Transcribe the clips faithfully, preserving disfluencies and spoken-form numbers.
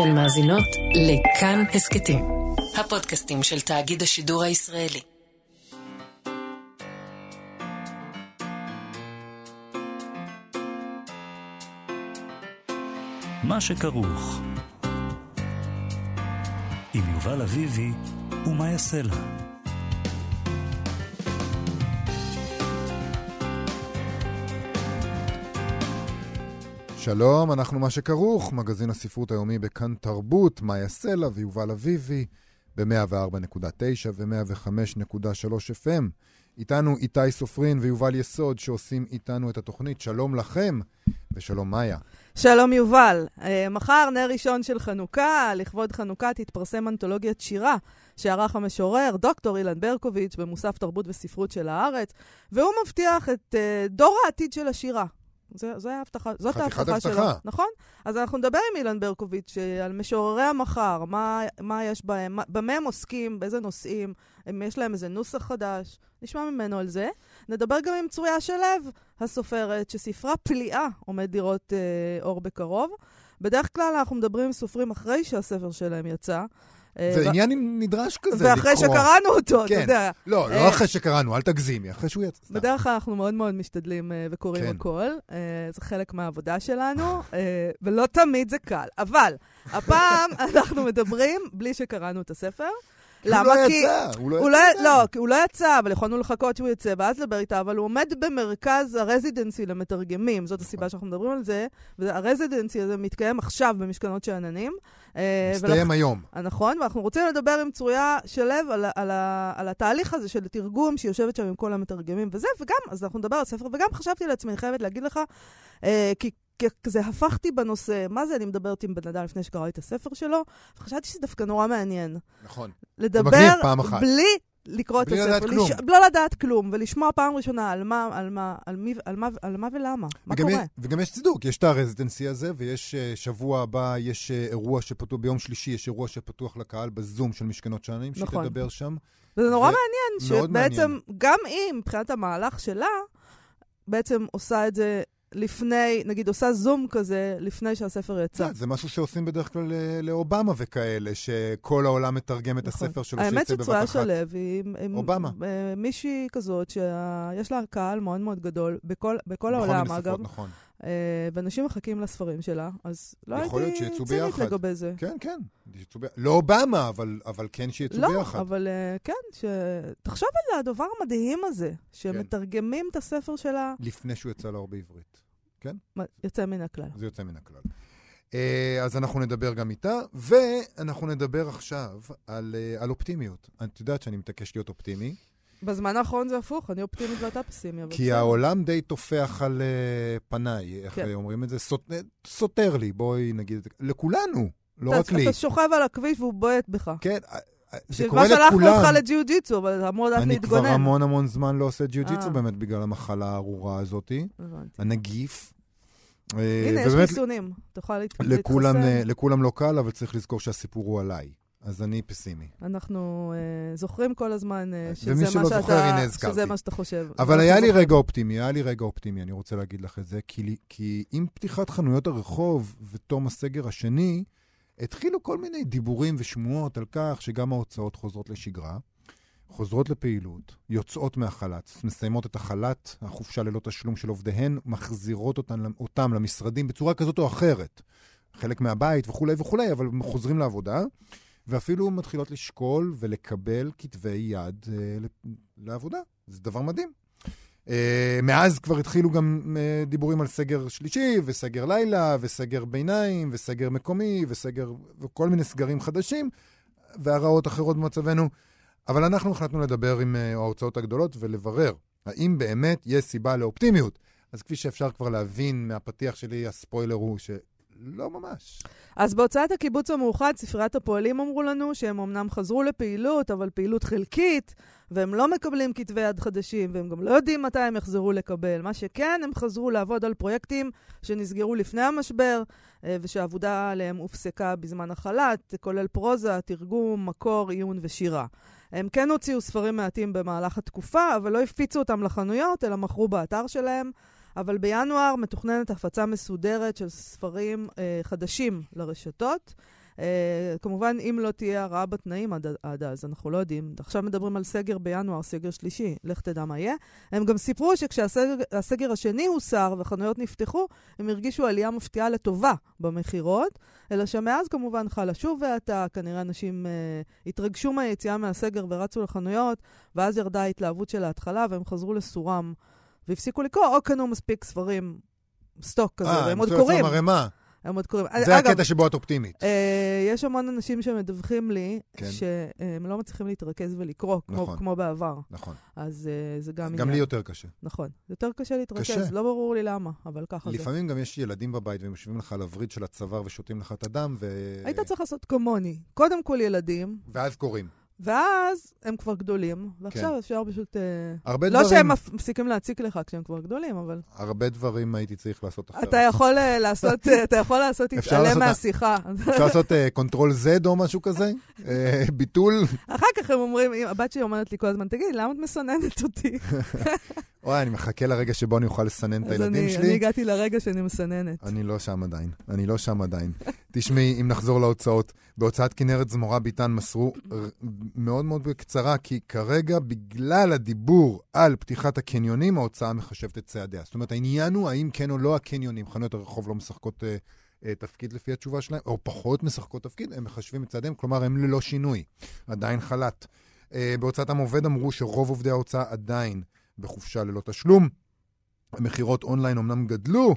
אתן מאזינות לכאן הסקטים, הפודקאסטים של תאגיד השידור הישראלי. מה שכרוך, עם יובל אביבי ומאיה סלע. שלום, אנחנו מה שכרוך, מגזין הספרות היומי בכאן תרבות, מאיה סלע ויובל אביבי, ב-מאה וארבע נקודה תשע ו-מאה וחמש נקודה שלוש אף אם. איתנו איתי סופרין ויובל יסוד שעושים איתנו את התוכנית. שלום לכם ושלום מאיה. שלום יובל. מחר נר ראשון של חנוכה, לכבוד חנוכה תתפרסם אנתולוגיית שירה שערך המשורר דוקטור אילן ברקוביץ' במוסף תרבות וספרות של הארץ, והוא מבטיח את דור העתיד של השירה. זה, זה ההבטחה, זאת ההבטחה שלו, נכון? אז אנחנו נדבר עם אילן ברקוביץ' על משוררי המחר, מה, מה יש בהם, במה הם עוסקים, באיזה נושאים, אם יש להם איזה נוסח חדש, נשמע ממנו על זה. נדבר גם עם צרויה שלו, הסופרת שספרה פליאה עומד לראות אה, אור בקרוב. בדרך כלל אנחנו מדברים עם סופרים אחרי שהספר שלהם יצא. זה עניין נדרש כזה. ואחרי שקראנו אותו, אתה יודע. לא, לא אחרי שקראנו, אל תגזימי, אחרי שהוא יצא. בדרך כלל אנחנו מאוד מאוד משתדלים וקוראים הכל. זה חלק מהעבודה שלנו, ולא תמיד זה קל. אבל הפעם אנחנו מדברים בלי שקראנו את הספר. למה? כי הוא לא יצא. לא, כי הוא לא יצא, אבל יכולנו לחכות שהוא יצא, ואז לדבר איתה, אבל הוא עומד במרכז הרזידנסי למתרגמים, זאת הסיבה שאנחנו מדברים על זה, והרזידנסי הזה מתקיים עכשיו במשכנות שאננים. מסתיים היום. נכון, ואנחנו רוצים לדבר עם צרויה שלו על התהליך הזה של תרגום, שהיא יושבת שם עם כל המתרגמים וזה, וגם, אז אנחנו נדבר על ספר, וגם חשבתי לעצמי, חייבת להגיד לך, כי... כזה הפכתי בנושא, מה זה אני מדברת עם בן אדם לפני שקראתי את הספר שלו, וחשבתי שזה דווקא נורא מעניין. נכון. לדבר בלי לקרוא את הספר, בלי לדעת כלום, ולשמוע פעם ראשונה על מה, על מה, על מי, על מה, על מה ולמה, מה קורה. וגם יש צידוק, יש את הרזידנסי הזה, ויש שבוע הבא, יש אירוע שפתוח, ביום שלישי יש אירוע שפתוח לקהל בזום של משכנות שאננים, שתדבר שם. וזה נורא מעניין, שבעצם גם אם מבחינת המהלך שלה, בעצם עושה את זה לפני, נגיד, עושה זום כזה, לפני שהספר יצא. זה משהו שעושים בדרך כלל לאובמה וכאלה, שכל העולם מתרגם את הספר שלו שיצא בבת אחת. האמת שצרויה שלו היא מישהי כזאת שיש לה קהל מאוד מאוד גדול בכל העולם, אגב. ואנשים מחכים לספרים שלה, אז לא הייתי צינית לגבי זה. כן, כן. לא אובמה, אבל כן שיצאו ביחד. לא, אבל כן. תחשוב על הדבר המדהים הזה, שמתרגמים את הספר שלה. לפני שהוא יצא לאור בעברית. כן? יוצא מן הכלל. זה יוצא מן הכלל. אז אנחנו נדבר גם איתה, ואנחנו נדבר עכשיו על אופטימיות. את יודעת שאני מתעקש להיות אופטימי. בזמן האחרון זה הפוך, אני אופטימית ואתה פסימיה. כי העולם די תופח על פניי, איך אומרים את זה? סותר לי, בואי נגיד את זה. לכולנו, לא רק לי. אתה שוכב על הכביש והוא בועט בך. כן, זה קורה לכולם. שלחנו אותך לג'יו-ג'יצו, אבל אתה מאוד יודעת להתגונן. אני כבר המון המון זמן לא עושה ג'יו-ג'יצו, באמת בגלל המחלה הארורה הזאת. הנגיף. הנה, יש חיסונים. תוכל להתחסן. לכולם לא קל, אבל צריך לזכור שהסיפור הוא עליי. אז אני פסימי. אנחנו אה, זוכרים כל הזמן אה, שזה, מה שאתה, זוכר, הנה, שזה מה שאתה חושב. אבל היה לי רגע אופטימי, היה לי רגע אופטימי, אני רוצה להגיד לך את זה, כי, כי עם פתיחת חנויות הרחוב ותום הסגר השני, התחילו כל מיני דיבורים ושמועות על כך שגם ההוצאות חוזרות לשגרה, חוזרות לפעילות, יוצאות מהחל"ת, מסיימות את החל"ת, החופשה ללא תשלום של עובדיהן, מחזירות אותן, אותם למשרדים בצורה כזאת או אחרת, חלק מהבית וכולי וכולי, אבל חוזרים לעבודה, ואפילו מתחילות לשקול ולקבל כתבי יד אה, לעבודה. זה דבר מדהים. אה, מאז כבר התחילו גם אה, דיבורים על סגר שלישי, וסגר לילה, וסגר ביניים, וסגר מקומי, וסגר, וכל מיני סגרים חדשים, והרעות אחרות במצבנו. אבל אנחנו החלטנו לדבר עם אה, ההוצאות הגדולות ולברר האם באמת יש סיבה לאופטימיות. אז כפי שאפשר כבר להבין מהפתיח שלי, הספוילר הוא ש... לא ממש. אז בהוצאת הקיבוץ המאוחד, ספריית הפועלים אמרו לנו שהם אמנם חזרו לפעילות, אבל פעילות חלקית, והם לא מקבלים כתבי יד חדשים, והם גם לא יודעים מתי הם יחזרו לקבל. מה שכן, הם חזרו לעבוד על פרויקטים שנסגרו לפני המשבר, ושהעבודה עליהם הופסקה בזמן החל"ת, כולל פרוזה, תרגום, מקור, עיון ושירה. הם כן הוציאו ספרים מעטים במהלך התקופה, אבל לא הפיצו אותם לחנויות, אלא מכרו באתר שלהם. אבל בינואר מתוכננת הפצה מסודרת של ספרים אה, חדשים לרשתות. כמובן, אם לא תהיה הרעה בתנאים עד אז, אנחנו לא יודעים. עכשיו מדברים על סגר בינואר, סגר שלישי, לך תדע מה יהיה. הם גם סיפרו שכשהסגר השני הוסר וחנויות נפתחו, הם הרגישו עלייה מפתיעה לטובה במחירות, אלא שמאז כמובן חלה שוב ואתה, כנראה אנשים אה, התרגשו מהיציאה מהסגר ורצו לחנויות, ואז ירדה ההתלהבות של ההתחלה, והם חזרו לסורם, והפסיקו לקרוא, או קנו מספיק ספרים, סטוק כזה, והם עוד קוראים. הם עוד קוראים. זה אגב, הקטע שבו את אופטימית. אה, יש המון אנשים שמדווחים לי, כן. שהם לא מצליחים להתרכז ולקרוא, נכון. כמו, כמו בעבר. נכון. אז אה, זה גם... גם לי יותר קשה. נכון. יותר קשה להתרכז, קשה. לא ברור לי למה, אבל ככה לפעמים זה. לפעמים גם יש ילדים בבית, והם יושבים לך על הוריד של הצוואר, ושותים לך את הדם, ו... היית צריך לעשות כמוני. קודם כל ילדים. ואז קוראים. ואז הם כבר גדולים, ועכשיו אפשר פשוט... לא שהם מפסיקים להציק לך כשהם כבר גדולים, אבל... הרבה דברים הייתי צריך לעשות אחרת. אתה יכול לעשות, אתה יכול לעשות להתעלם מהשיחה. אפשר לעשות קונטרול זד או משהו כזה? ביטול? אחר כך הם אומרים, הבת שלי אומרת לי כל הזמן, תגיד, למה את מסננת אותי? אוי, אני מחכה לרגע שבו אני אוכל לסנן את הילדים שלי. אז אני הגעתי לרגע שאני מסננת. אני לא שם עדיין, אני לא שם עדיין. תשמעי, אם נחזור להוצאות, בהוצאת כנרת זמורה ביטן מסרו מאוד מאוד בקצרה, כי כרגע בגלל הדיבור על פתיחת הקניונים, ההוצאה מחשבת את צעדיה. זאת אומרת, העניין הוא האם כן או לא הקניונים, חנויות הרחוב לא משחקות אה, אה, תפקיד לפי התשובה שלהם, או פחות משחקות תפקיד, הם מחשבים את צעדיהם, כלומר הם ללא שינוי, עדיין חלט. אה, בהוצאת המעובד אמרו שרוב עובדי ההוצאה עדיין בחופשה ללא תשלום, המחירות אונליין אמנם גדלו,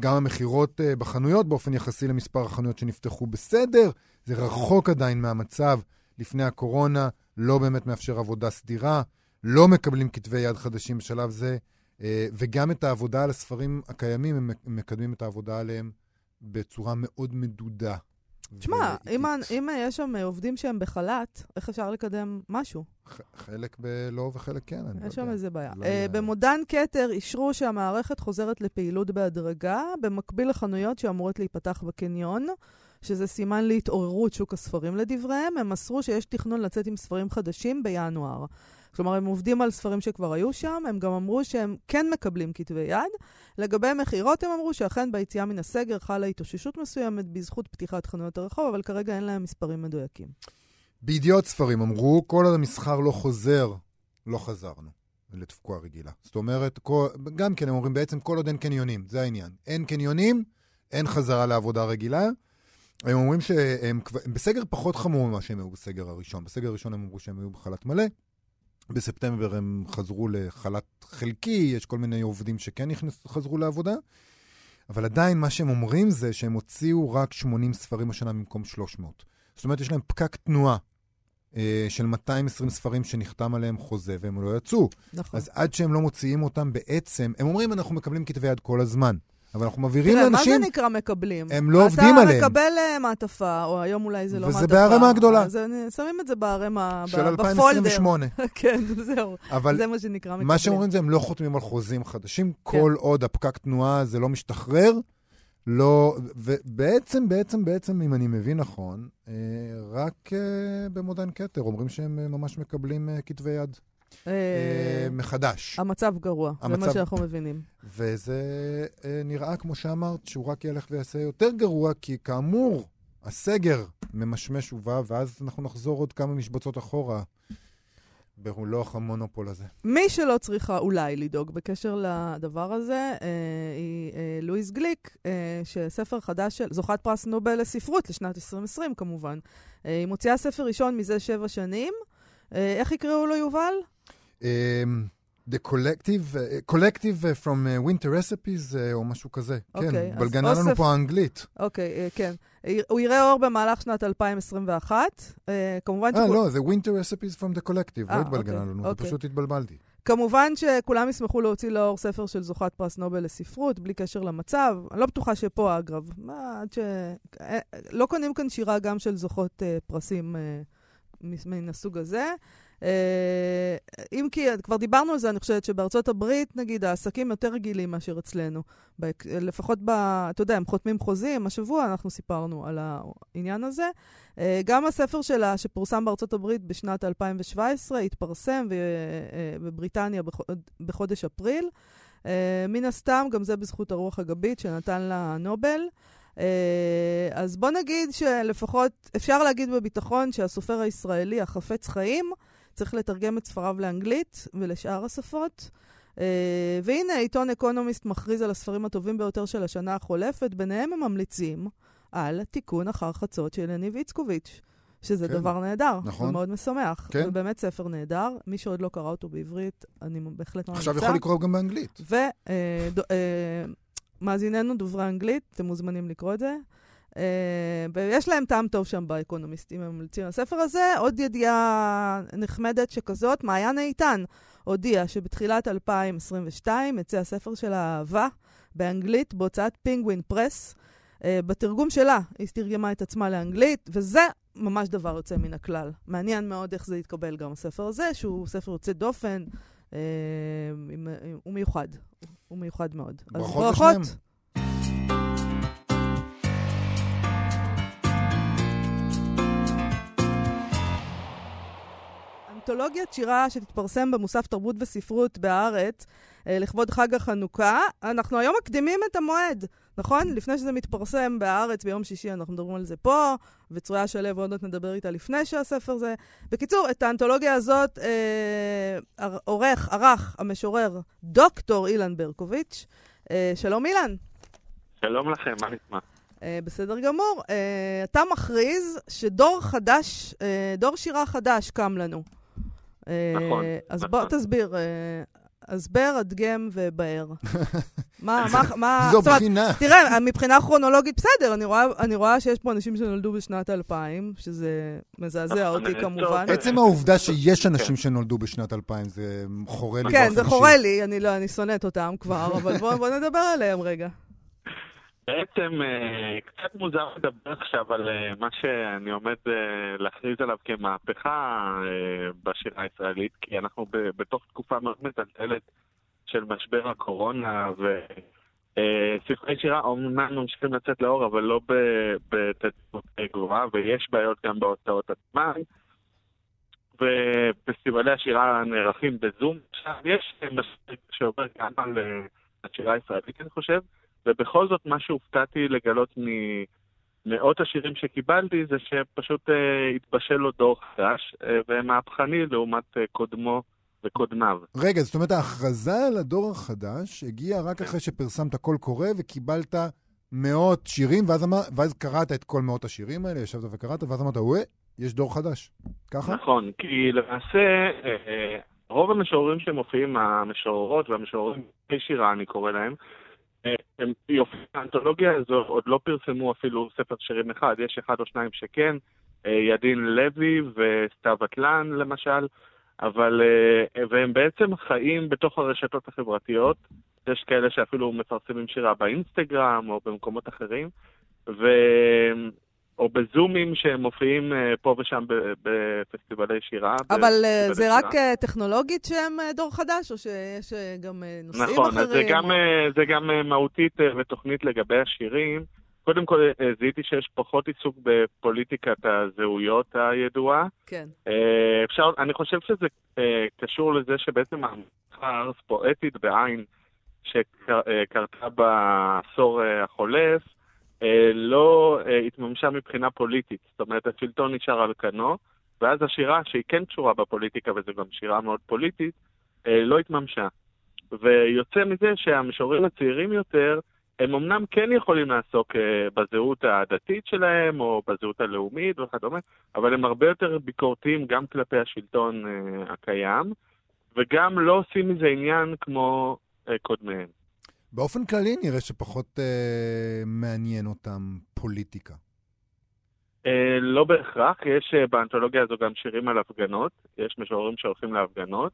גם המחירות בחנויות, באופן יחסי למספר החנויות שנפתחו בסדר, זה רחוק עדיין מהמצב לפני הקורונה, לא באמת מאפשר עבודה סדירה, לא מקבלים כתבי יד חדשים בשלב זה, וגם את העבודה על הספרים הקיימים, הם מקדמים את העבודה עליהם בצורה מאוד מדודה. תשמע, אם יש שם עובדים שהם בחלט, איך אפשר לקדם משהו? חלק בלא וחלק כן. יש שם איזה בעיה. במודן קטר אישרו שהמערכת חוזרת לפעילות בהדרגה, במקביל לחנויות שאמורות להיפתח בקניון, שזה סימן להתעוררות שוק הספרים לדבריהם, הם מסרו שיש תכנון לצאת עם ספרים חדשים בינואר. כלומר, הם עובדים על ספרים שכבר היו שם, הם גם אמרו שהם כן מקבלים כתבי יד. לגבי מחירות הם אמרו שאכן ביציאה מן הסגר חלה התאוששות מסוימת בזכות פתיחת חנויות הרחוב, אבל כרגע אין להם מספרים מדויקים. בידיעות ספרים אמרו, כל עוד המסחר לא חוזר, לא חזרנו לתפקוע רגילה. זאת אומרת, כל, גם כן הם אומרים בעצם כל עוד אין קניונים, זה העניין. אין קניונים, אין חזרה לעבודה רגילה. הם אומרים שהם בסגר פחות חמור ממה שהם היו בסגר הראשון. בסגר הראשון הם אמרו שהם היו בחל"ת מלא. בספטמבר הם חזרו לחל"ת חלקי, יש כל מיני עובדים שכן חזרו לעבודה, אבל עדיין מה שהם אומרים זה שהם הוציאו רק שמונים ספרים השנה במקום שלוש מאות. זאת אומרת, יש להם פקק תנועה אה, של מאתיים ועשרים ספרים שנחתם עליהם חוזה, והם לא יצאו. נכון. אז עד שהם לא מוציאים אותם בעצם, הם אומרים, אנחנו מקבלים כתבי יד כל הזמן. אבל אנחנו מעבירים לאנשים... מה זה נקרא מקבלים? הם לא עובדים עליהם. אתה מקבל מעטפה, או היום אולי זה לא מעטפה. וזה בערמה הגדולה. אז שמים את זה בערמה, בפולדר. של אלפיים עשרים ושמונה. כן, זהו. זה מה שנקרא מקבלים. מה שהם אומרים זה, הם לא חותמים על חוזים חדשים, כל עוד הפקק תנועה זה לא משתחרר, לא... ובעצם, בעצם, בעצם, אם אני מבין נכון, רק במודן קטר, אומרים שהם ממש מקבלים כתבי יד. מחדש. המצב גרוע, זה מה שאנחנו מבינים. וזה נראה, כמו שאמרת, שהוא רק ילך ויעשה יותר גרוע, כי כאמור, הסגר ממשמש ובא, ואז אנחנו נחזור עוד כמה משבצות אחורה, ברולוח המונופול הזה. מי שלא צריכה אולי לדאוג בקשר לדבר הזה, היא לואיס גליק, שספר חדש של, זוכת פרס נובל לספרות לשנת עשרים עשרים כמובן, היא מוציאה ספר ראשון מזה שבע שנים, איך יקראו לו יובל? The collective, collective from winter recipes, או משהו כזה. כן, בלגנה לנו פה האנגלית. אוקיי, כן. הוא יראה אור במהלך שנת אלפיים עשרים ואחת. כמובן... אה, לא, the winter recipes from the collective. לא התבלגנה לנו, פשוט התבלבלתי. כמובן שכולם ישמחו להוציא לאור ספר של זוכת פרס נובל לספרות, בלי קשר למצב. אני לא בטוחה שפה, אגב. לא קונים כאן שירה גם של זוכות פרסים... מן הסוג הזה. אם כי כבר דיברנו על זה, אני חושבת שבארצות הברית, נגיד, העסקים יותר רגילים מאשר אצלנו. לפחות, אתה יודע, הם חותמים חוזים. השבוע אנחנו סיפרנו על העניין הזה. גם הספר שלה שפורסם בארצות הברית בשנת אלפיים שבע עשרה התפרסם בבריטניה בחודש אפריל. מן הסתם, גם זה בזכות הרוח הגבית שנתן לה נובל. אז בוא נגיד שלפחות אפשר להגיד בביטחון שהסופר הישראלי החפץ חיים צריך לתרגם את ספריו לאנגלית ולשאר השפות. והנה עיתון אקונומיסט מכריז על הספרים הטובים ביותר של השנה החולפת, ביניהם הם ממליצים על תיקון אחר חצות של אליני ויצקוביץ', שזה כן. דבר נהדר, נכון. ומאוד משמח. כן. ובאמת ספר נהדר, מי שעוד לא קרא אותו בעברית, אני בהחלט ממליצה. עכשיו יכול לקרוא גם באנגלית. ומאזיננו דוברי אנגלית, אתם מוזמנים לקרוא את זה. ויש להם טעם טוב שם באקונומיסטים, הם ממליצים על הספר הזה. עוד ידיעה נחמדת שכזאת, מאיה נעיתן הודיע שבתחילת אלפיים עשרים ושתיים יצא הספר של האהבה באנגלית בהוצאת פינגווין פרס. בתרגום שלה היא תרגמה את עצמה לאנגלית, וזה ממש דבר יוצא מן הכלל. מעניין מאוד איך זה יתקבל גם הספר הזה, שהוא ספר יוצא דופן, הוא מיוחד, הוא מיוחד מאוד. אז ברכות. אנתולוגיית שירה שתתפרסם במוסף תרבות וספרות בארץ לכבוד חג החנוכה. אנחנו היום מקדימים את המועד, נכון? לפני שזה מתפרסם בארץ ביום שישי, אנחנו מדברים על זה פה, וצרויה שלו ועוד עוד נדבר איתה לפני שהספר זה. בקיצור, את האנתולוגיה הזאת אה, עורך, ערך, המשורר, דוקטור אילן ברקוביץ'. אה, שלום אילן. שלום לכם, מה נשמע? אה, בסדר גמור. אה, אתה מכריז שדור חדש, אה, דור שירה חדש קם לנו. אה, נכון. אז נכון. בוא תסביר... אה, הסבר, הדגם ובאר. מה, מה, מה... זו בחינה. תראה, מבחינה כרונולוגית, בסדר, אני רואה שיש פה אנשים שנולדו בשנת אלפיים, שזה מזעזע אותי כמובן. עצם העובדה שיש אנשים שנולדו בשנת אלפיים, זה חורה לי. כן, זה חורה לי, אני לא, אני שונאת אותם כבר, אבל בואו נדבר עליהם רגע. בעצם קצת מוזר לדבר עכשיו על מה שאני עומד להכריז עליו כמהפכה בשירה הישראלית, כי אנחנו בתוך תקופה מאוד מטלטלת של משבר הקורונה, וספרי שירה אומנם ממשיכים לצאת לאור, אבל לא בתדירות גבוהה, ויש בעיות גם בהוצאות עצמן, ופסטיבלי השירה נערכים בזום. עכשיו יש משהו שעובר גם על השירה הישראלית, אני חושב, ובכל זאת מה שהופתעתי לגלות ממאות השירים שקיבלתי זה שפשוט אה, התבשל לו דור חדש אה, ומהפכני לעומת אה, קודמו וקודמיו. רגע, זאת אומרת ההכרזה על הדור החדש הגיעה רק אחרי שפרסמת כל קורא וקיבלת מאות שירים, ואז, ואז קראת את כל מאות השירים האלה, ישבת וקראת, ואז אמרת, אוי, יש דור חדש. ככה? נכון, כי למעשה אה, רוב המשוררים שמופיעים, המשוררות והמשוררים שירה אני קורא להם, יופי, האנתולוגיה הזו עוד לא פרסמו אפילו ספר שירים אחד, יש אחד או שניים שכן, ידין לוי וסטוואטלן למשל, אבל, והם בעצם חיים בתוך הרשתות החברתיות, יש כאלה שאפילו מפרסמים שירה באינסטגרם או במקומות אחרים, ו... או בזומים שהם מופיעים פה ושם בפסטיבלי שירה. אבל זה שירה. רק טכנולוגית שהם דור חדש, או שיש גם נושאים נכון, אחרים? נכון, זה גם, זה גם מהותית ותוכנית לגבי השירים. קודם כל, זיהיתי שיש פחות עיסוק בפוליטיקת הזהויות הידועה. כן. אפשר, אני חושב שזה קשור לזה שבעצם המחרס פואטית בעין שקרתה בעשור החולף, לא התממשה מבחינה פוליטית, זאת אומרת השלטון נשאר על כנו, ואז השירה שהיא כן קשורה בפוליטיקה, וזו גם שירה מאוד פוליטית, לא התממשה. ויוצא מזה שהמשוררים הצעירים יותר, הם אמנם כן יכולים לעסוק בזהות הדתית שלהם, או בזהות הלאומית וכדומה, אבל הם הרבה יותר ביקורתיים גם כלפי השלטון הקיים, וגם לא עושים מזה עניין כמו קודמיהם. באופן כללי נראה שפחות אה, מעניין אותם פוליטיקה. אה, לא בהכרח, יש אה, באנתולוגיה הזו גם שירים על הפגנות, יש משוררים שהולכים להפגנות.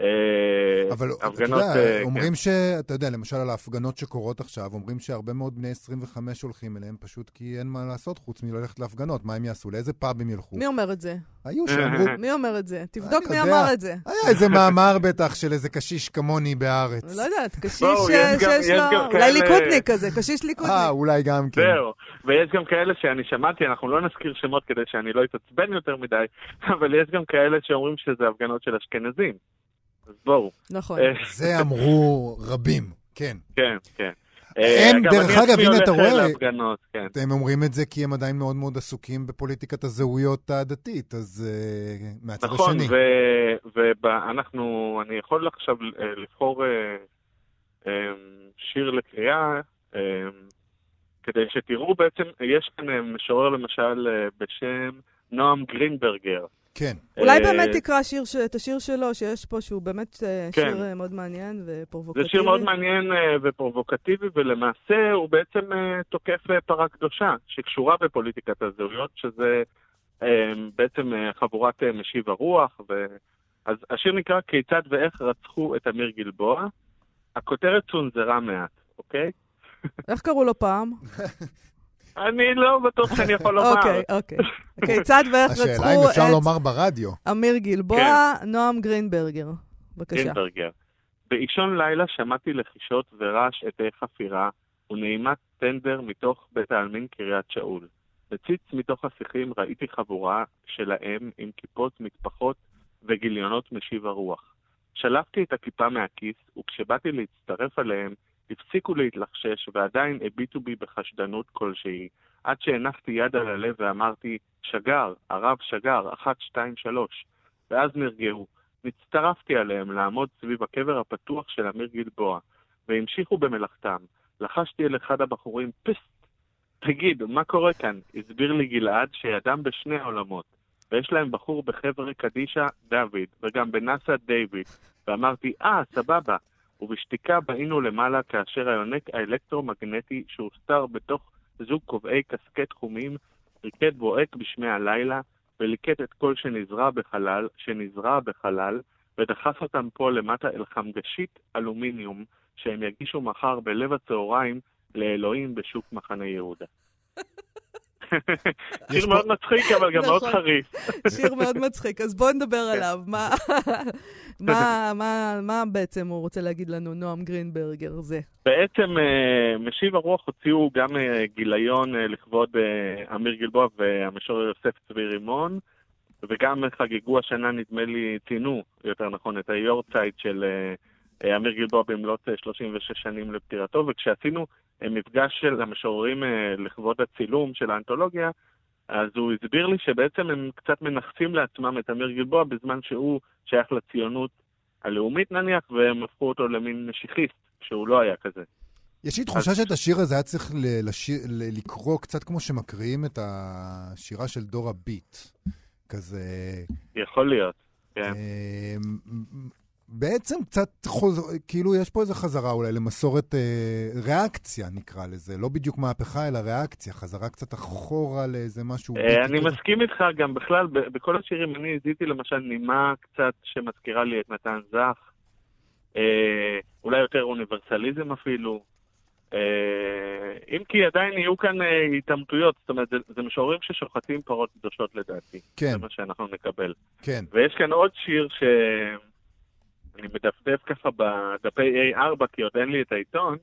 אה, אבל הפגנות, אתה יודע, אה, אומרים כן. שאתה יודע, למשל על ההפגנות שקורות עכשיו, אומרים שהרבה מאוד בני עשרים וחמש הולכים אליהם, פשוט כי אין מה לעשות חוץ מללכת להפגנות. מה הם יעשו? לאיזה פאב הם ילכו? מי אומר את זה? היו שאמרו... מי אומר את זה? תבדוק מי אמר את זה. היה איזה מאמר בטח של איזה קשיש כמוני בארץ. לא יודעת, קשיש שיש לו... אולי ליקוטניק כזה, קשיש ליקוטניק. אה, אולי גם כן. זהו, ויש גם כאלה שאני שמעתי, אנחנו לא נזכיר שמות כדי שאני לא אתעצבן יותר מדי, אבל יש גם כאלה שאומרים שזה הפגנות של אשכנזים. אז בואו. נכון. זה אמרו רבים, כן. כן, כן. הם, דרך אגב, אם אתה רואה, הם אומרים את זה כי הם עדיין מאוד מאוד עסוקים בפוליטיקת הזהויות הדתית, אז מהצד השני. נכון, ואנחנו, אני יכול עכשיו לבחור שיר לקריאה, כדי שתראו בעצם, יש כאן משורר למשל בשם נועם גרינברגר. כן. אולי באמת תקרא שיר, את השיר שלו שיש פה, שהוא באמת שיר מאוד מעניין ופרובוקטיבי. זה שיר מאוד מעניין ופרובוקטיבי, ולמעשה הוא בעצם תוקף פרה קדושה, שקשורה בפוליטיקת הזהויות, שזה בעצם חבורת משיב הרוח. אז השיר נקרא כיצד ואיך רצחו את אמיר גלבוע. הכותרת צונזרה מעט, אוקיי? איך קראו לו פעם? אני לא בטוח שאני יכול לומר. אוקיי, אוקיי. כיצד ואיך רצחו את... השאלה אם אפשר לומר ברדיו. אמיר גלבוע, נועם גרינברגר. בבקשה. גרינברגר. באישון לילה שמעתי לחישות ורעש עטי חפירה ונעימת טנדר מתוך בית העלמין קריית שאול. בציץ מתוך השיחים ראיתי חבורה שלהם עם כיפות מטפחות וגיליונות משיב הרוח. שלפתי את הכיפה מהכיס, וכשבאתי להצטרף עליהם, הפסיקו להתלחשש ועדיין הביטו בי בחשדנות כלשהי, עד שהנחתי יד על הלב ואמרתי, שגר, הרב שגר, אחת, שתיים, שלוש. ואז נרגעו. נצטרפתי עליהם לעמוד סביב הקבר הפתוח של אמיר גלבוע, והמשיכו במלאכתם. לחשתי אל אחד הבחורים, פסט, תגיד, מה קורה כאן? הסביר לי גלעד שידם בשני העולמות, ויש להם בחור בחבר קדישה, דוד, וגם בנסה, דיוויד. ואמרתי, אה, סבבה. ובשתיקה באינו למעלה כאשר היונק האלקטרומגנטי שהוסתר בתוך זוג קובעי קסקט חומים ריקד בועק בשמי הלילה וליקט את כל שנזרע בחלל, שנזרע בחלל ודחף אותם פה למטה אל חמגשית אלומיניום שהם יגישו מחר בלב הצהריים לאלוהים בשוק מחנה יהודה. שיר מאוד מצחיק, אבל גם מאוד חריף. שיר מאוד מצחיק, אז בואו נדבר עליו. מה בעצם הוא רוצה להגיד לנו, נועם גרינברגר, זה? בעצם משיב הרוח הוציאו גם גיליון לכבוד אמיר גלבוע והמשורר יוסף צבי רימון, וגם חגגו השנה, נדמה לי, ציינו, יותר נכון, את היורצייט של אמיר גלבוע במלאת שלושים ושש שנים לפטירתו, וכשעשינו מפגש של המשוררים לכבוד הצילום של האנתולוגיה, אז הוא הסביר לי שבעצם הם קצת מנחסים לעצמם את אמיר גלבוע בזמן שהוא שייך לציונות הלאומית נניח, והם הפכו אותו למין משיחיסט, שהוא לא היה כזה. יש לי תחושה שאת השיר הזה היה צריך לקרוא קצת כמו שמקריאים את השירה של דור הביט. כזה... יכול להיות, כן. בעצם קצת חוזר, כאילו יש פה איזו חזרה אולי למסורת אה, ריאקציה נקרא לזה, לא בדיוק מהפכה אלא ריאקציה, חזרה קצת אחורה לאיזה משהו. אה, אני כל... מסכים איתך גם בכלל, ב- בכל השירים אני הזיתי למשל נימה קצת שמזכירה לי את נתן זך, אה, אולי יותר אוניברסליזם אפילו, אה, אם כי עדיין יהיו כאן אה, התאמתויות, זאת אומרת זה, זה משוררים ששוחטים פרות קדושות לדעתי, כן. זה מה שאנחנו נקבל. כן. ויש כאן עוד שיר ש... אני מדפדף ככה בדפי איי ארבע, כי עוד אין לי את העיתון,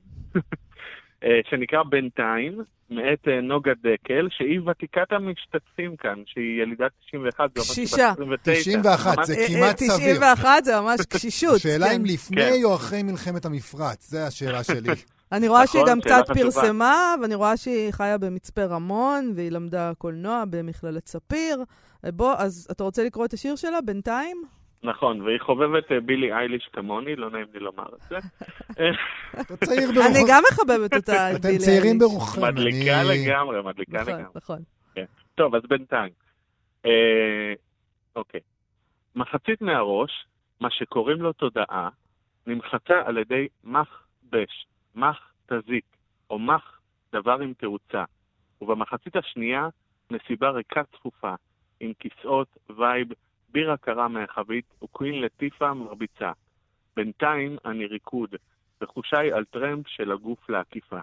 שנקרא בינתיים, מאת נוגה דקל, שהיא ותיקת המשתתפים כאן, שהיא ילידת תשעים ואחת, קשישה. תשעים ואחת, זה כמעט סביר. תשעים ואחת זה ממש קשישות. השאלה אם לפני או אחרי מלחמת המפרץ, זו השאלה שלי. אני רואה שהיא גם קצת פרסמה, ואני רואה שהיא חיה במצפה רמון, והיא למדה קולנוע במכללת ספיר. בוא, אז אתה רוצה לקרוא את השיר שלה, בינתיים? נכון, והיא חובבת בילי אייליש כמוני, לא נעים לי לומר את זה. אני גם מחבבת אותה, בילי אייליש. אתם צעירים ברוחם. מדליקה לגמרי, מדליקה לגמרי. נכון, נכון. טוב, אז בינתיים. אוקיי. מחצית מהראש, מה שקוראים לו תודעה, נמחצה על ידי מח בש, מח תזיק, או מח דבר עם תאוצה. ובמחצית השנייה, נסיבה ריקה צפופה, עם כיסאות, וייב, בירה קרה מהחבית וקווין לטיפה מרביצה. בינתיים אני ריקוד, וחושי על טרמפ של הגוף לעקיפה.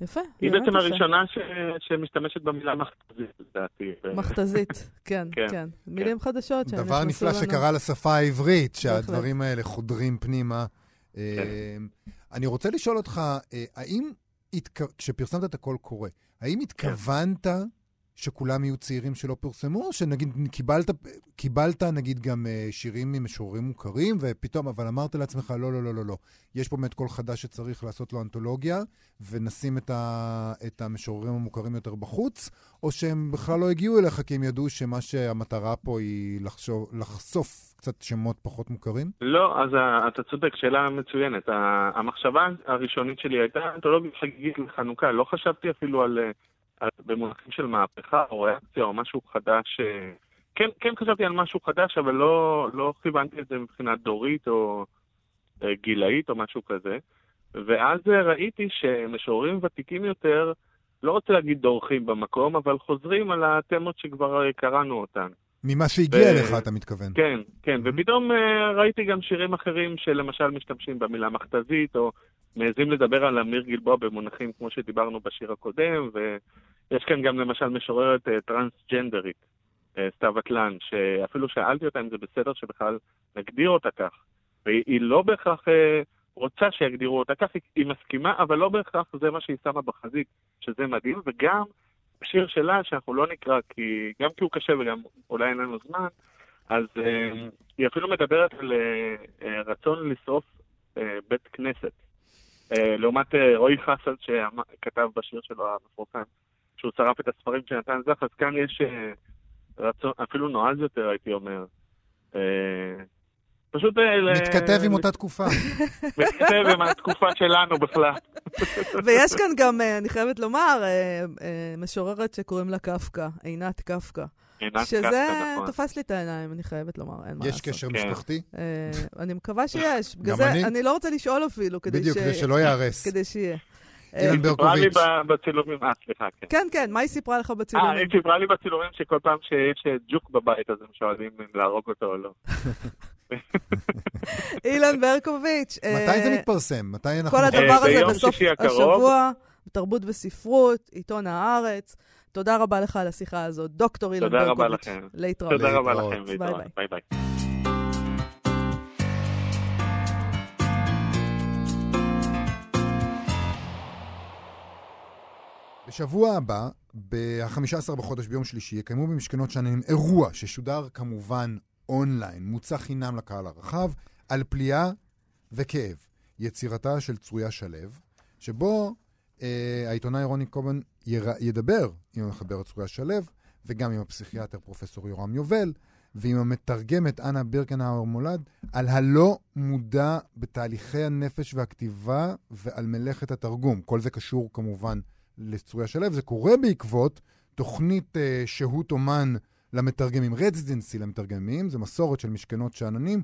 יפה. היא בעצם הראשונה ש... שמשתמשת במילה מכתזית, לדעתי. מכתזית, כן, כן, כן. מילים חדשות. דבר נפלא שקרה לשפה העברית, שהדברים האלה חודרים פנימה. כן. אני רוצה לשאול אותך, האם, כשפרסמת את הכל קורה, האם התכוונת... שכולם יהיו צעירים שלא פרסמו, שנגיד קיבלת, קיבלת נגיד גם שירים ממשוררים מוכרים, ופתאום, אבל אמרת לעצמך, לא, לא, לא, לא, לא. יש פה באמת קול חדש שצריך לעשות לו אנתולוגיה, ונשים את, ה, את המשוררים המוכרים יותר בחוץ, או שהם בכלל לא הגיעו אליך, כי הם ידעו שמה שהמטרה פה היא לחשוב, לחשוף קצת שמות פחות מוכרים? לא, אז אתה צודק, שאלה מצוינת. המחשבה הראשונית שלי הייתה אנתולוגיה חגיגית לחנוכה. לא חשבתי אפילו על... במונחים של מהפכה או ריאקציה או משהו חדש, כן, כן חשבתי על משהו חדש, אבל לא, לא חיוונתי את זה מבחינה דורית או גילאית או משהו כזה. ואז ראיתי שמשוררים ותיקים יותר, לא רוצה להגיד דורכים במקום, אבל חוזרים על התמות שכבר קראנו אותן. ממה שהגיע ו... לך, אתה מתכוון. כן, כן, ופתאום ראיתי גם שירים אחרים שלמשל משתמשים במילה מכתזית, או מעזים לדבר על אמיר גלבוע במונחים כמו שדיברנו בשיר הקודם, ויש כאן גם למשל משוררת טרנסג'נדרית, סטוואטלן, שאפילו שאלתי אותה אם זה בסדר שבכלל נגדיר אותה כך, והיא לא בהכרח רוצה שיגדירו אותה כך, היא מסכימה, אבל לא בהכרח זה מה שהיא שמה בחזית, שזה מדהים, וגם שיר שלה שאנחנו לא נקרא, כי גם כי הוא קשה וגם אולי אין לנו זמן, אז היא אפילו מדברת על רצון לשרוף בית כנסת. לעומת רועי חסל שכתב בשיר שלו המפורסם, שהוא שרף את הספרים של נתן זך, אז כאן יש רצון, אפילו נועז יותר הייתי אומר. פשוט... מתכתב עם אותה תקופה. מתכתב עם התקופה שלנו בכלל. ויש כאן גם, אני חייבת לומר, משוררת שקוראים לה קפקא, עינת קפקא. שזה תופס לי את העיניים, אני חייבת לומר, אין מה לעשות. יש קשר משפחתי? אני מקווה שיש. גם אני? אני לא רוצה לשאול אפילו, כדי שיהיה. בדיוק, כדי שלא יערס. כדי שיהיה. אילן ברקוביץ'. סיפרה לי בצילומים, אה, סליחה, כן. כן, כן, מה היא סיפרה לך בצילומים? אה, היא סיפרה לי בצילומים שכל פעם שיש ג'וק בבית, אז הם שואלים אם להרוג אותו או לא. אילן ברקוביץ'. מתי זה מתפרסם? מתי אנחנו... כל הדבר הזה בסוף השבוע, תרבות וספרות, עיתון הארץ. תודה רבה לך על השיחה הזאת, דוקטור אילן ברקוביץ'. להתראות. תודה רבה לכם, להתראות. ביי ביי. בשבוע הבא, ב-חמישה עשר בחודש ביום שלישי, יקיימו במשכנות שאננים אירוע ששודר כמובן אונליין, מוצא חינם לקהל הרחב, על פליאה וכאב, יצירתה של צרויה שלו, שבו אה, העיתונאי רוני קובן ידבר עם מחבר צרויה שלו, וגם עם הפסיכיאטר פרופסור יורם יובל, ועם המתרגמת אנה בירקנאויר מולד, על הלא מודע בתהליכי הנפש והכתיבה, ועל מלאכת התרגום. כל זה קשור כמובן לצרויה שלו, זה קורה בעקבות תוכנית אה, שהות אומן, למתרגמים, רזידנסי למתרגמים, זה מסורת של משכנות שאננים,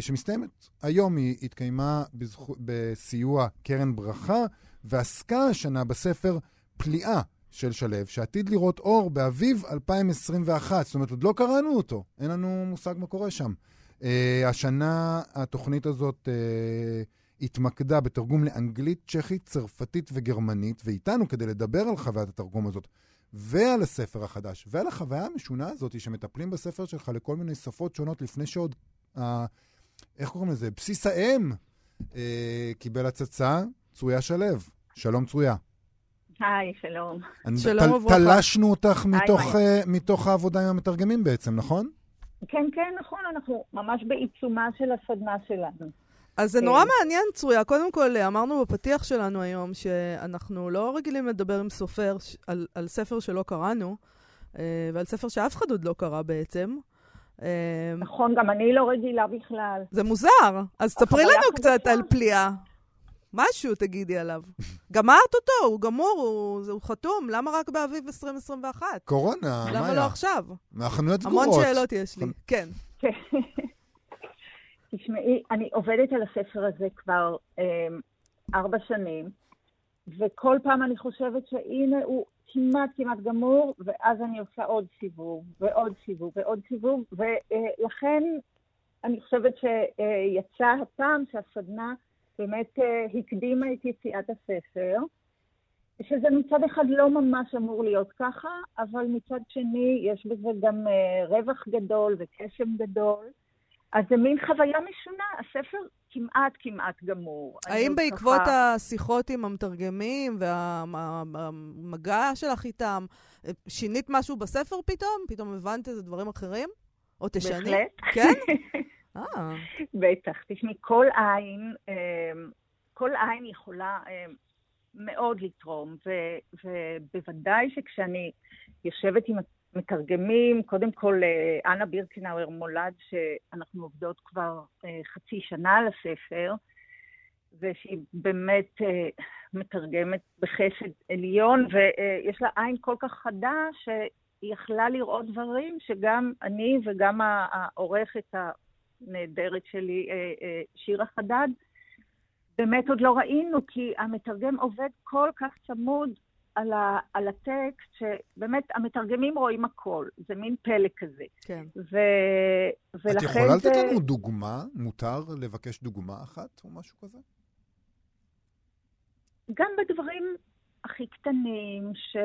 שמסתיימת. היום היא התקיימה בזכו, בסיוע קרן ברכה, ועסקה השנה בספר פליאה של שלו, שעתיד לראות אור באביב אלפיים עשרים ואחת. זאת אומרת, עוד לא קראנו אותו, אין לנו מושג מה קורה שם. השנה התוכנית הזאת התמקדה בתרגום לאנגלית, צ'כית, צרפתית וגרמנית, ואיתנו כדי לדבר על חוויית התרגום הזאת. ועל הספר החדש, ועל החוויה המשונה הזאת שמטפלים בספר שלך לכל מיני שפות שונות לפני שעוד, אה, איך קוראים לזה? בסיס האם אה, קיבל הצצה, צרויה שלו. שלום צרויה. היי, שלום. אני, שלום תל, תלשנו אותך מתוך, אה, מתוך העבודה עם המתרגמים בעצם, נכון? כן, כן, נכון. אנחנו ממש בעיצומה של הסדנה שלנו. אז זה נורא מעניין, צרויה. קודם כל, אמרנו בפתיח שלנו היום שאנחנו לא רגילים לדבר עם סופר על, על ספר שלא קראנו, ועל ספר שאף אחד עוד לא קרא בעצם. נכון, גם אני לא רגילה בכלל. זה מוזר. אז תפרי לנו קצת על פליאה. משהו תגידי עליו. גמרת אותו, הוא גמור, הוא, הוא חתום. למה רק באביב עשרים עשרים ואחת? קורונה, למה מאיה? לא עכשיו? מהחנויות סגורות. המון שאלות יש לי, כן. כן. תשמעי, אני עובדת על הספר הזה כבר ארבע שנים, וכל פעם אני חושבת שהנה הוא כמעט כמעט גמור, ואז אני עושה עוד סיבוב, ועוד סיבוב, ועוד סיבוב, ולכן אני חושבת שיצא הפעם שהסדנה באמת הקדימה את יציאת הספר, שזה מצד אחד לא ממש אמור להיות ככה, אבל מצד שני יש בזה גם רווח גדול וקשם גדול, אז זה מין חוויה משונה, הספר כמעט כמעט גמור. האם בעקבות השיחות עם המתרגמים והמגע שלך איתם, שינית משהו בספר פתאום? פתאום הבנת איזה דברים אחרים? או תשני? בהחלט. כן? אה. בטח. תשמעי, כל עין, כל עין יכולה מאוד לתרום, ובוודאי שכשאני יושבת עם מתרגמים, קודם כל אנה בירקנאויר מולד, שאנחנו עובדות כבר חצי שנה על הספר, ושהיא באמת מתרגמת בחסד עליון, ויש לה עין כל כך חדה, שהיא יכלה לראות דברים שגם אני וגם העורכת הנהדרת שלי, שיר החדד, באמת עוד לא ראינו, כי המתרגם עובד כל כך צמוד על, ה, על הטקסט, שבאמת המתרגמים רואים הכל. זה מין פלא כזה. כן. ו, ולכן... את יכולה לתת לנו דוגמה? מותר לבקש דוגמה אחת או משהו כזה? גם בדברים הכי קטנים, ש...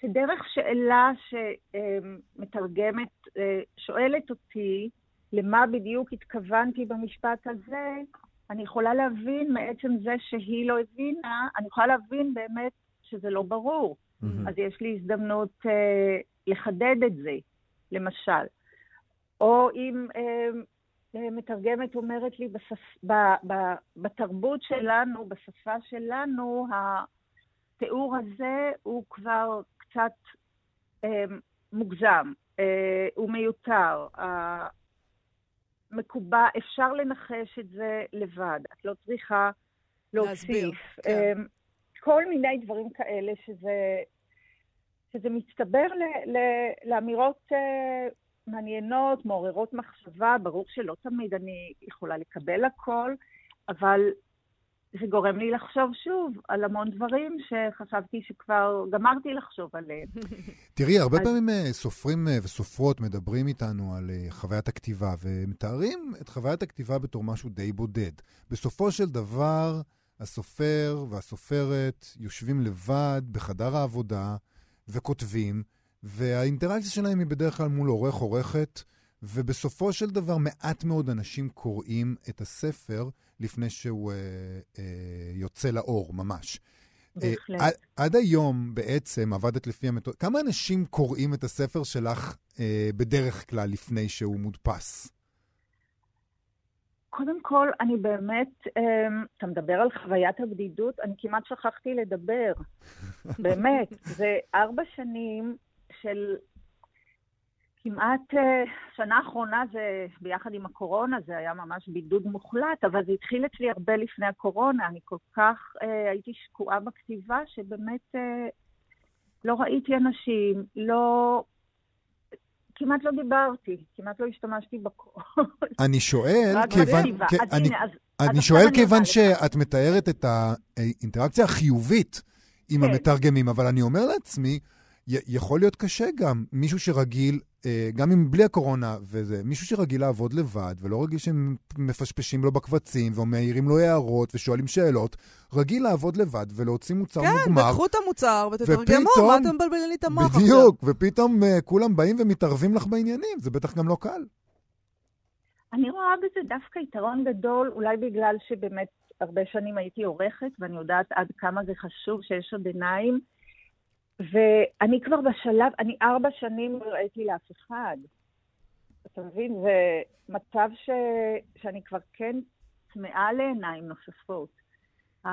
שדרך שאלה שמתרגמת, שואלת אותי, למה בדיוק התכוונתי במשפט הזה, אני יכולה להבין מעצם זה שהיא לא הבינה, אני יכולה להבין באמת שזה לא ברור. Mm-hmm. אז יש לי הזדמנות אה, לחדד את זה, למשל. או אם אה, אה, מתרגמת אומרת לי, בשפ... ב, ב, בתרבות שלנו, בשפה שלנו, התיאור הזה הוא כבר קצת אה, מוגזם, אה, הוא מיותר, אה, מקובע, אפשר לנחש את זה לבד. את לא צריכה להוסיף. כן. כל מיני דברים כאלה שזה, שזה מצטבר ל, ל, לאמירות מעניינות, מעוררות מחשבה. ברור שלא תמיד אני יכולה לקבל הכל, אבל זה גורם לי לחשוב שוב על המון דברים שחשבתי שכבר גמרתי לחשוב עליהם. תראי, הרבה פעמים סופרים וסופרות מדברים איתנו על חוויית הכתיבה, ומתארים את חוויית הכתיבה בתור משהו די בודד. בסופו של דבר, הסופר והסופרת יושבים לבד בחדר העבודה וכותבים, והאינטראקציה שלהם היא בדרך כלל מול עורך עורכת, ובסופו של דבר מעט מאוד אנשים קוראים את הספר לפני שהוא אה, אה, יוצא לאור ממש. בהחלט. אה, עד, עד היום בעצם עבדת לפי המתודה. כמה אנשים קוראים את הספר שלך אה, בדרך כלל לפני שהוא מודפס? קודם כל, אני באמת, אה, אתה מדבר על חוויית הבדידות, אני כמעט שכחתי לדבר. באמת, זה ארבע שנים של... כמעט שנה האחרונה, זה, ביחד עם הקורונה, זה היה ממש בידוד מוחלט, אבל זה התחיל אצלי הרבה לפני הקורונה. אני כל כך אה, הייתי שקועה בכתיבה, שבאמת אה, לא ראיתי אנשים, לא... כמעט לא דיברתי, כמעט לא השתמשתי בקול. אני שואל, כיוון, כ... אז אני, אז, אני אז שואל כיוון אני שאת מתארת את האינטראקציה החיובית עם כן. המתרגמים, אבל אני אומר לעצמי, יכול להיות קשה גם, מישהו שרגיל, גם אם בלי הקורונה וזה, מישהו שרגיל לעבוד לבד, ולא רגיל שהם מפשפשים לו בקבצים, ומעירים לו הערות, ושואלים שאלות, רגיל לעבוד לבד, ולהוציא מוצר כן, מוגמר. כן, לקחו את המוצר, ותתרגמו, מה אתם מבלבלים לי את המוח? בדיוק, עכשיו. ופתאום uh, כולם באים ומתערבים לך בעניינים, זה בטח גם לא קל. אני רואה בזה דווקא יתרון גדול, אולי בגלל שבאמת הרבה שנים הייתי עורכת, ואני יודעת עד כמה זה חשוב שיש עוד עיניים, ואני כבר בשלב, אני ארבע שנים לא ראיתי לאף אחד. אתה מבין, זה מצב ש, שאני כבר כן צמאה לעיניים נוספות. Uh,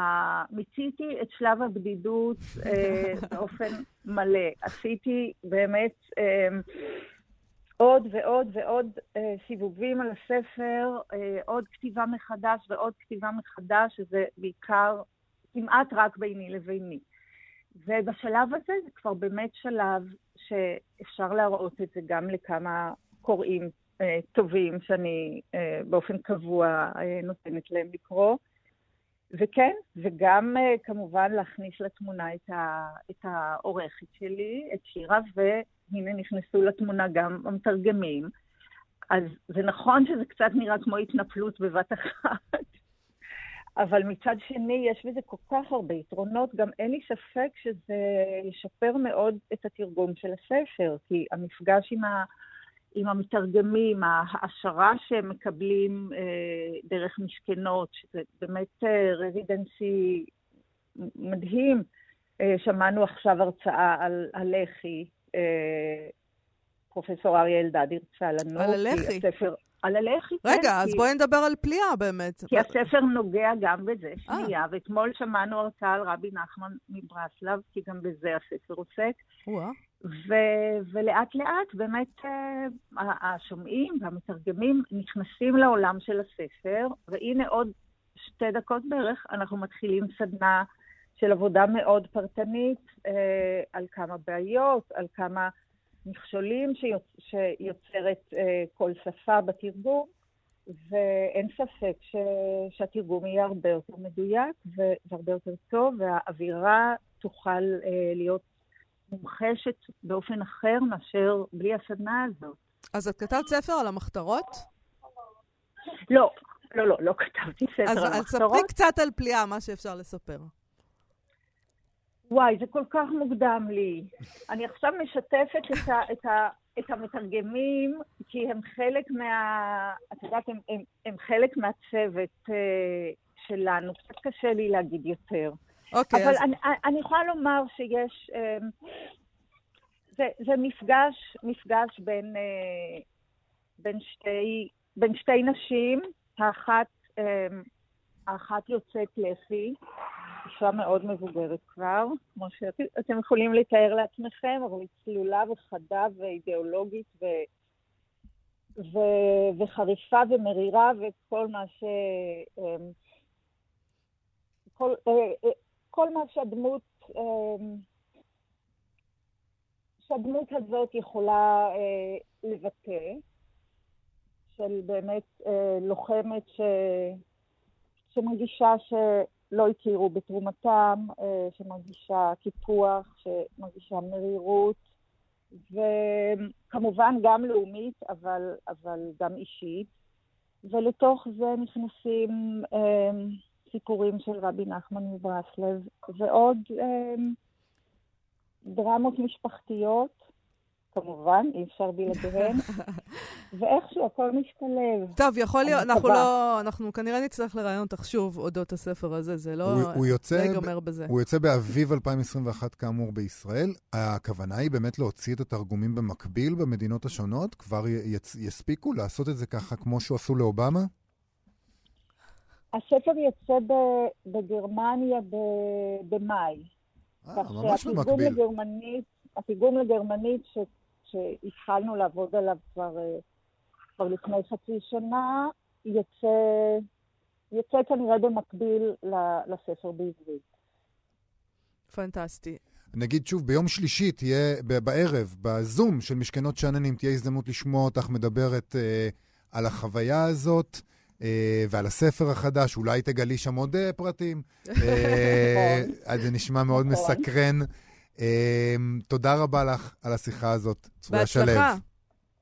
מציתי את שלב הבדידות uh, באופן מלא. עשיתי באמת uh, עוד ועוד ועוד uh, סיבובים על הספר, uh, עוד כתיבה מחדש ועוד כתיבה מחדש, שזה בעיקר כמעט רק ביני לביני. ובשלב הזה זה כבר באמת שלב שאפשר להראות את זה גם לכמה קוראים אה, טובים שאני אה, באופן קבוע אה, נותנת להם לקרוא. וכן, וגם אה, כמובן להכניס לתמונה את, ה, את העורכת שלי, את שירה, והנה נכנסו לתמונה גם המתרגמים. אז זה נכון שזה קצת נראה כמו התנפלות בבת אחת. אבל מצד שני, יש בזה כל כך הרבה יתרונות, גם אין לי ספק שזה ישפר מאוד את התרגום של הספר, כי המפגש עם, ה... עם המתרגמים, ההעשרה שהם מקבלים אה, דרך משכנות, שזה באמת אה, רזידנסי מדהים. שמענו עכשיו הרצאה על הלח"י, פרופסור אריה אלדד הרצה לנו. על הלח"י? על הלח"י. רגע, אז בואי נדבר על פליאה באמת. כי הספר נוגע גם בזה, שנייה, ואתמול שמענו הרצאה על רבי נחמן מברסלב, כי גם בזה הספר עוסק. ולאט לאט באמת השומעים והמתרגמים נכנסים לעולם של הספר, והנה עוד שתי דקות בערך אנחנו מתחילים סדנה של עבודה מאוד פרטנית, אה, על כמה בעיות, על כמה מכשולים שיוצ... שיוצרת אה, כל שפה בתרגום, ואין ספק ש... שהתרגום יהיה הרבה יותר מדויק והרבה יותר טוב, והאווירה תוכל אה, להיות מומחשת באופן אחר מאשר בלי הסדנה הזאת. אז את כתבת ספר על המחתרות? לא, לא, לא, לא כתבתי ספר אז, על המחתרות. אז ספרי קצת על פליאה, מה שאפשר לספר. וואי, זה כל כך מוקדם לי. אני עכשיו משתפת את, ה, את, ה, את המתרגמים, כי הם חלק, מה, את יודעת, הם, הם, הם חלק מהצוות uh, שלנו. קצת קשה לי להגיד יותר. אוקיי, אבל אז... אני, אני יכולה לומר שיש... Um, זה, זה מפגש, מפגש בין, uh, בין, שתי, בין שתי נשים. האחת, um, האחת יוצאת לפי. אישה מאוד מבוגרת כבר, כמו שאתם יכולים לתאר לעצמכם, אבל היא צלולה וחדה ואידיאולוגית ו... ו... וחריפה ומרירה וכל מה ש... כל... כל מה שהדמות... שהדמות הזאת יכולה לבטא, של באמת לוחמת ש... שמרגישה ש... לא הכירו בתרומתם, שמרגישה קיפוח, שמרגישה מרירות, וכמובן גם לאומית, אבל, אבל גם אישית. ולתוך זה נכנסים סיפורים של רבי נחמן מברסלב, ועוד דרמות משפחתיות, כמובן, אי אפשר בלעדיהן, ואיכשהו הכל משתלב. טוב, יכול להיות, אנחנו לא, אנחנו כנראה נצטרך לראיון תחשוב אודות הספר הזה, זה לא יגמר בזה. הוא יוצא באביב אלפיים עשרים ואחת כאמור בישראל, הכוונה היא באמת להוציא את התרגומים במקביל במדינות השונות, כבר יספיקו לעשות את זה ככה כמו שעשו לאובמה? הספר יוצא בגרמניה במאי. ממש במקביל. התרגום לגרמנית, התרגום לגרמנית ש... שהתחלנו לעבוד עליו כבר, כבר לפני חצי שנה, יצא, יצא כנראה במקביל לספר בעברית. פנטסטי. נגיד שוב, ביום שלישי תהיה בערב, בזום של משכנות שאננים, תהיה הזדמנות לשמוע אותך מדברת אה, על החוויה הזאת, אה, ועל הספר החדש, אולי תגלי שם עוד אה, פרטים. אה, אז זה נשמע מאוד מסקרן. תודה רבה לך על השיחה הזאת, צרויה שלו. בהצלחה.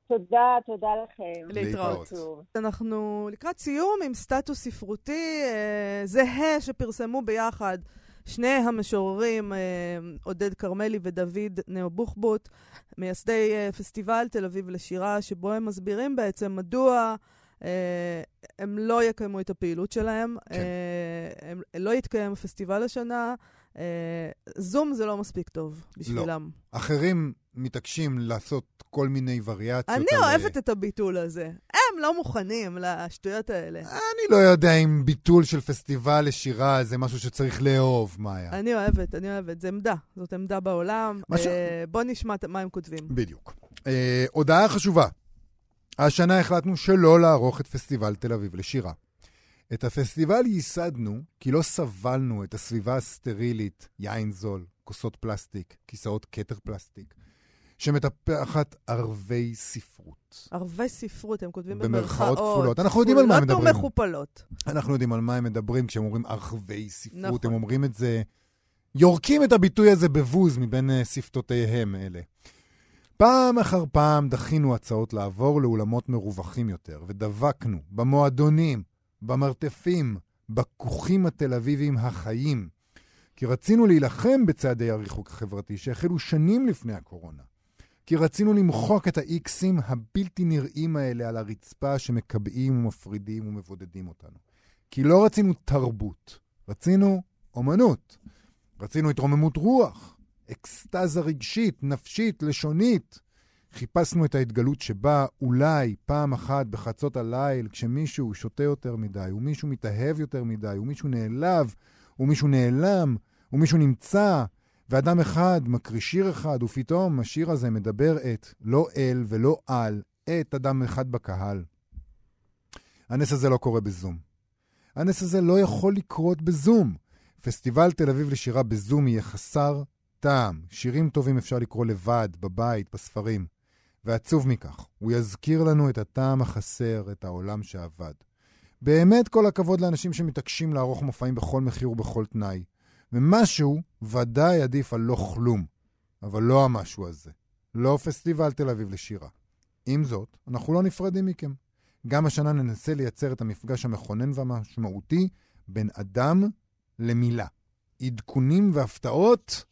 תודה, תודה לכם. להתראות. אנחנו לקראת סיום עם סטטוס ספרותי זהה שפרסמו ביחד שני המשוררים, עודד כרמלי ודוד נאובוכבוט, מייסדי פסטיבל תל אביב לשירה, שבו הם מסבירים בעצם מדוע הם לא יקיימו את הפעילות שלהם, לא יתקיים הפסטיבל השנה, זום זה לא מספיק טוב בשבילם. אחרים מתעקשים לעשות כל מיני וריאציות. אני אוהבת את הביטול הזה. הם לא מוכנים לשטויות האלה. אני לא יודע אם ביטול של פסטיבל לשירה זה משהו שצריך לאהוב, מאיה. אני אוהבת, אני אוהבת. זה עמדה. זאת עמדה בעולם. בוא נשמע מה הם כותבים. בדיוק. הודעה חשובה. השנה החלטנו שלא לערוך את פסטיבל תל אביב לשירה. את הפסטיבל ייסדנו כי לא סבלנו את הסביבה הסטרילית, יין זול, כוסות פלסטיק, כיסאות קטר פלסטיק, שמטפחת ערבי ספרות. ערבי ספרות, הם כותבים במרכאות כפולות. אנחנו יודעים על מה הם מדברים. כפולות ומכופלות. אנחנו יודעים על מה הם מדברים כשהם אומרים ערבי ספרות. נכון. הם אומרים את זה, יורקים את הביטוי הזה בבוז מבין שפתותיהם אלה. פעם אחר פעם דחינו הצעות לעבור לאולמות מרווחים יותר, ודבקנו במועדונים, במרתפים, בכוחים התל אביבים החיים, כי רצינו להילחם בצעדי הריחוק החברתי שהחלו שנים לפני הקורונה, כי רצינו למחוק את האיקסים הבלתי נראים האלה על הרצפה שמקבעים ומפרידים ומבודדים אותנו, כי לא רצינו תרבות, רצינו אומנות, רצינו התרוממות רוח, אקסטזה רגשית, נפשית, לשונית. חיפשנו את ההתגלות שבה אולי פעם אחת בחצות הליל, כשמישהו שותה יותר מדי, ומישהו מתאהב יותר מדי, ומישהו נעלב, ומישהו נעלם, ומישהו נמצא, ואדם אחד מקריא שיר אחד, ופתאום השיר הזה מדבר את לא אל ולא על, את אדם אחד בקהל. הנס הזה לא קורה בזום. הנס הזה לא יכול לקרות בזום. פסטיבל תל אביב לשירה בזום יהיה חסר טעם. שירים טובים אפשר לקרוא לבד, בבית, בספרים. ועצוב מכך, הוא יזכיר לנו את הטעם החסר, את העולם שעבד. באמת כל הכבוד לאנשים שמתעקשים לערוך מופעים בכל מחיר ובכל תנאי. ומשהו ודאי עדיף על לא כלום. אבל לא המשהו הזה. לא פסטיבל תל אביב לשירה. עם זאת, אנחנו לא נפרדים מכם. גם השנה ננסה לייצר את המפגש המכונן והמשמעותי בין אדם למילה. עדכונים והפתעות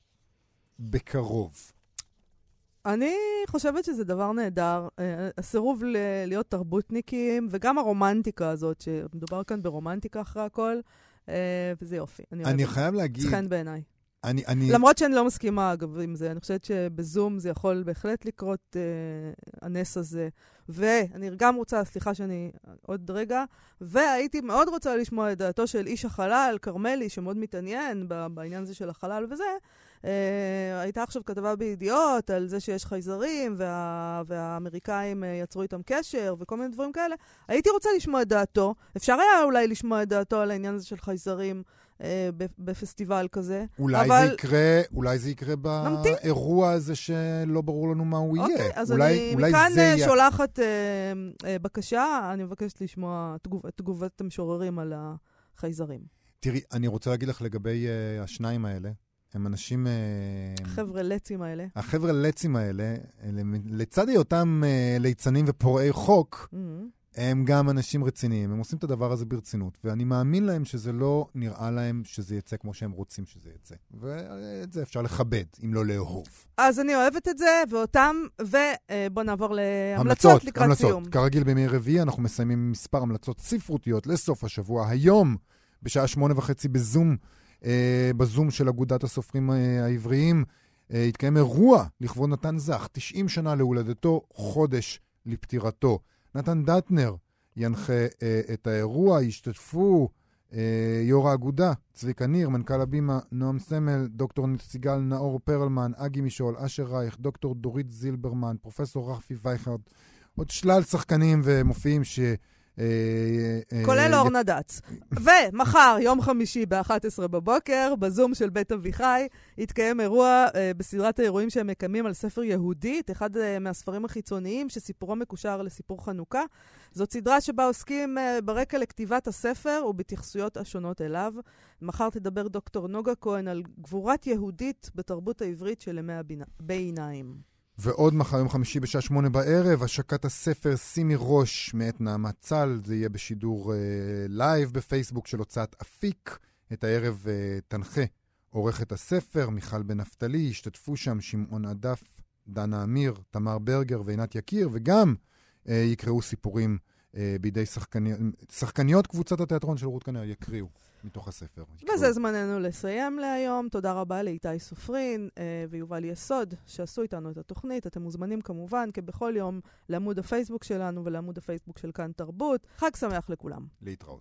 בקרוב. אני חושבת שזה דבר נהדר. הסירוב להיות תרבותניקים, וגם הרומנטיקה הזאת, שמדובר כאן ברומנטיקה אחרי הכל, וזה יופי. אני חייב להגיד... צחן בעיניי. למרות שאני לא מסכימה, אגב, עם זה. אני חושבת שבזום זה יכול בהחלט לקרות הנס הזה. ואני גם רוצה, סליחה שאני עוד רגע, והייתי מאוד רוצה לשמוע את דעתו של איש החלל, כרמלי, שמאוד מתעניין בעניין הזה של החלל וזה. הייתה עכשיו כתבה בידיעות על זה שיש חייזרים, והאמריקאים יצרו איתם קשר, וכל מיני דברים כאלה. הייתי רוצה לשמוע את דעתו. אפשר היה אולי לשמוע את דעתו על העניין הזה של חייזרים, בפסטיבל כזה. אולי זה יקרה, אולי זה יקרה באירוע הזה שלא ברור לנו מה הוא יהיה. אז אני מכאן שולחת בקשה, אני מבקשת לשמוע תגובת המשוררים על החייזרים. תראי, אני רוצה להגיד לך לגבי השניים האלה, הם אנשים... החבר'ה לצים האלה. החבר'ה לצים האלה, לצד היותם ליצנים ופורעי חוק, הם גם אנשים רציניים, הם עושים את הדבר הזה ברצינות, ואני מאמין להם שזה לא נראה להם שזה יצא כמו שהם רוצים שזה יצא. ואת זה אפשר לכבד, אם לא לאהוב. אז אני אוהבת את זה, ואותם, ובוא נעבור להמלצות לקראת המלצות. סיום. כרגיל בימי רביעי, אנחנו מסיימים מספר המלצות ספרותיות לסוף השבוע. היום, בשעה שמונה וחצי בזום, בזום של אגודת הסופרים העבריים, התקיים אירוע לכבוד נתן זך, תשעים שנה להולדתו, חודש לפטירתו. נתן דאטנר ינחה אה, את האירוע, השתתפו אה, יו"ר האגודה, צביק הניר, מנכ"ל אבימה, נועם סמל, דוקטור נציגל נאור פרלמן, אגי משול, אשר רייך, דוקטור דורית זילברמן, פרופסור רפי וייכרט, עוד שלל שחקנים ומופיעים ש... כולל אור נדץ. ומחר, יום חמישי ב-אחת עשרה בבוקר, בזום של בית אביחי, התקיים אירוע בסדרת האירועים שהם מקיימים על ספר יהודית, אחד מהספרים החיצוניים שסיפורו מקושר לסיפור חנוכה. זאת סדרה שבה עוסקים ברקע לכתיבת הספר ובתייחסויות השונות אליו. מחר תדבר דוקטור נוגה כהן על גבורת יהודית בתרבות העברית של ימי הביניים. ועוד מחר, יום חמישי בשעה שמונה בערב, השקת הספר שימי ראש מאת נעמה צל, זה יהיה בשידור אה, לייב בפייסבוק של הוצאת אפיק. את הערב אה, תנחה עורכת הספר, מיכל בן נפתלי, השתתפו שם שמעון עדף, דנה אמיר, תמר ברגר ועינת יקיר, וגם אה, יקראו סיפורים אה, בידי שחקני, שחקניות קבוצת התיאטרון של רות כנר, יקריאו. מתוך הספר. וזה זמננו לסיים להיום. תודה רבה לאיתי סופרין ויובל יסוד שעשו איתנו את התוכנית. אתם מוזמנים כמובן כבכל יום לעמוד הפייסבוק שלנו ולעמוד הפייסבוק של כאן תרבות. חג שמח לכולם. להתראות.